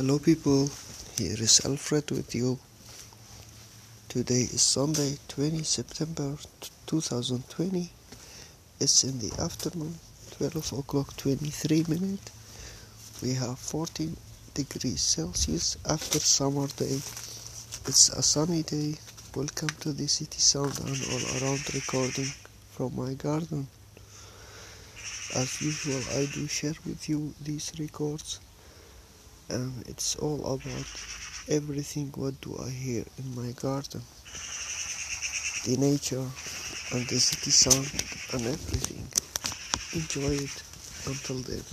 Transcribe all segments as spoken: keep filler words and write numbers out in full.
Hello people, here is Alfred with you. Today is Sunday, twentieth of September two thousand twenty. It's in the afternoon, twelve o'clock twenty-three minutes. We have fourteen degrees Celsius after summer day. It's a sunny day. Welcome to the City Sound and all around recording from my garden. As usual, I do share with you these records. And it's all about everything what do I hear in my garden, the nature and the city sound and everything. Enjoy it until then.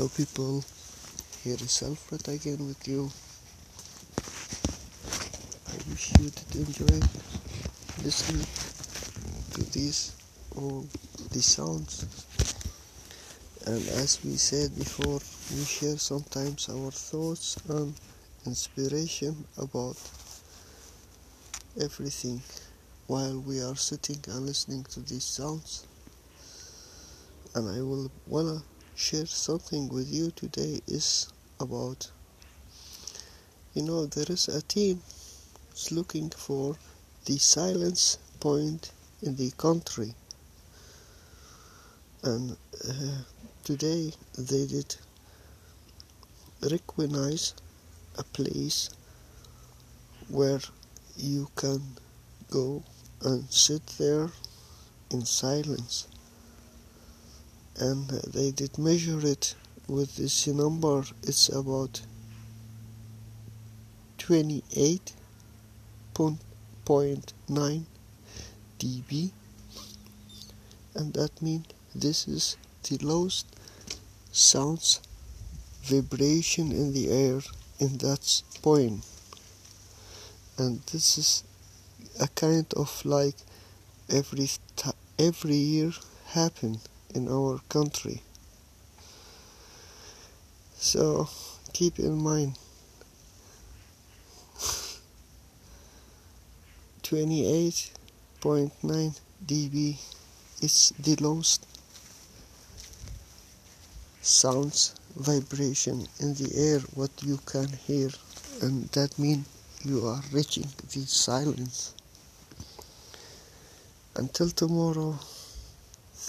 Hello people, here is Alfred again with you. I wish you did enjoy listening to these all these sounds, and as we said before, we share sometimes our thoughts and inspiration about everything while we are sitting and listening to these sounds. And I will wanna share something with you today is about, you know, there is a team is looking for the silence point in the country, and uh, today they did recognize a place where you can go and sit there in silence. And they did measure it with this number. It's about twenty-eight point nine decibels, and that means this is the lowest sounds vibration in the air in that point. And this is a kind of like every th- every year happen in our country. So keep in mind twenty-eight point nine decibels is the lowest sounds vibration in the air what you can hear, and that means you are reaching the silence. Until tomorrow,